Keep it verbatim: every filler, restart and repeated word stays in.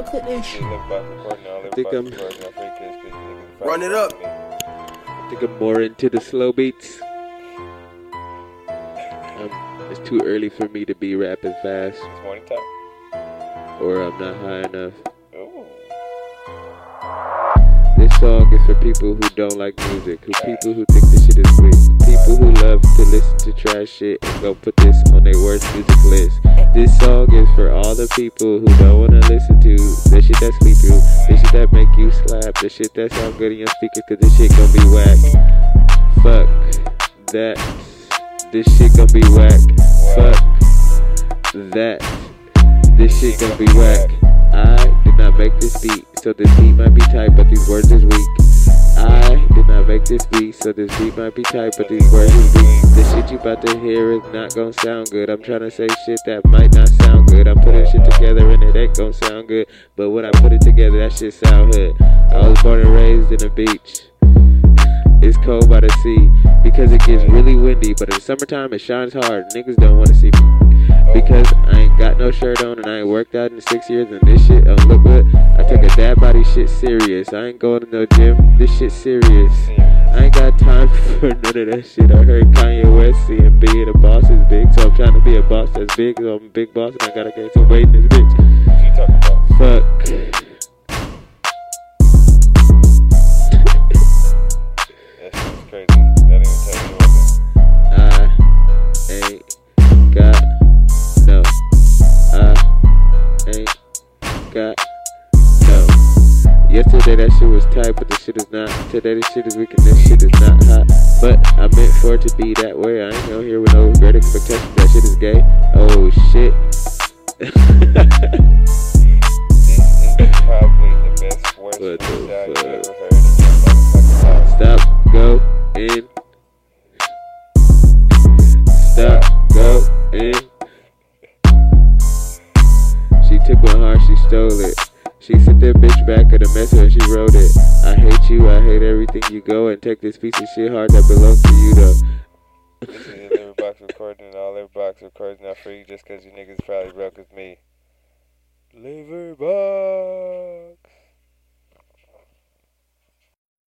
Look at this. I think I'm run it up. I think I'm more into the slow beats. Um, it's too early for me to be rapping fast. It's morning time. Or I'm not high enough. Ooh. This song is for people who don't like music, who people who think this shit is weird, people who love to listen to trash shit and go put this on their worst music list. This song is for all the people who don't wanna listen to the shit that sleep through, the shit that make you slap, the shit that sound good in your speakers, cause this shit gon' be whack. Fuck that. This shit gon' be whack. Fuck that. This shit gon' be whack. I did not make this beat, so this beat might be tight, but these words is weak. I did not make this beat, so this beat might be tight, but these words is weak. The shit you about to hear is not gon' sound good. I'm tryna say shit that might not sound good. I'm putting shit together and it ain't gon' sound good, but when I put it together, that shit sound hood. I was born and raised in a beach. It's cold by the sea because it gets really windy, but in the summertime it shines hard. Niggas don't want to see me because I ain't got no shirt on and I ain't worked out in six years and this shit don't look good. I take a dad body shit serious. I ain't going to no gym. This shit serious. I ain't got time for none of that shit. I heard Kanye West saying being a boss is big, so I'm trying to be a boss that's big. So I'm a big boss and I gotta gain some weight in this bitch. Fuck. God, no. Yesterday that shit was tight, but this shit is not. Today this shit is weak and this shit is not hot. But I meant for it to be that way. I ain't out here with no great expectations. That shit is gay. Oh shit. This is probably the best worst shit I've ever heard. Stop, go, in. Stop, go, in. She took my heart, she stole it. She sent that bitch back in the messenger and she wrote it. I hate you, I hate everything you go, and take this piece of shit hard that belongs to you though. This is every box recording and all every box recording not free just cause you niggas probably broke with me. Liverbox.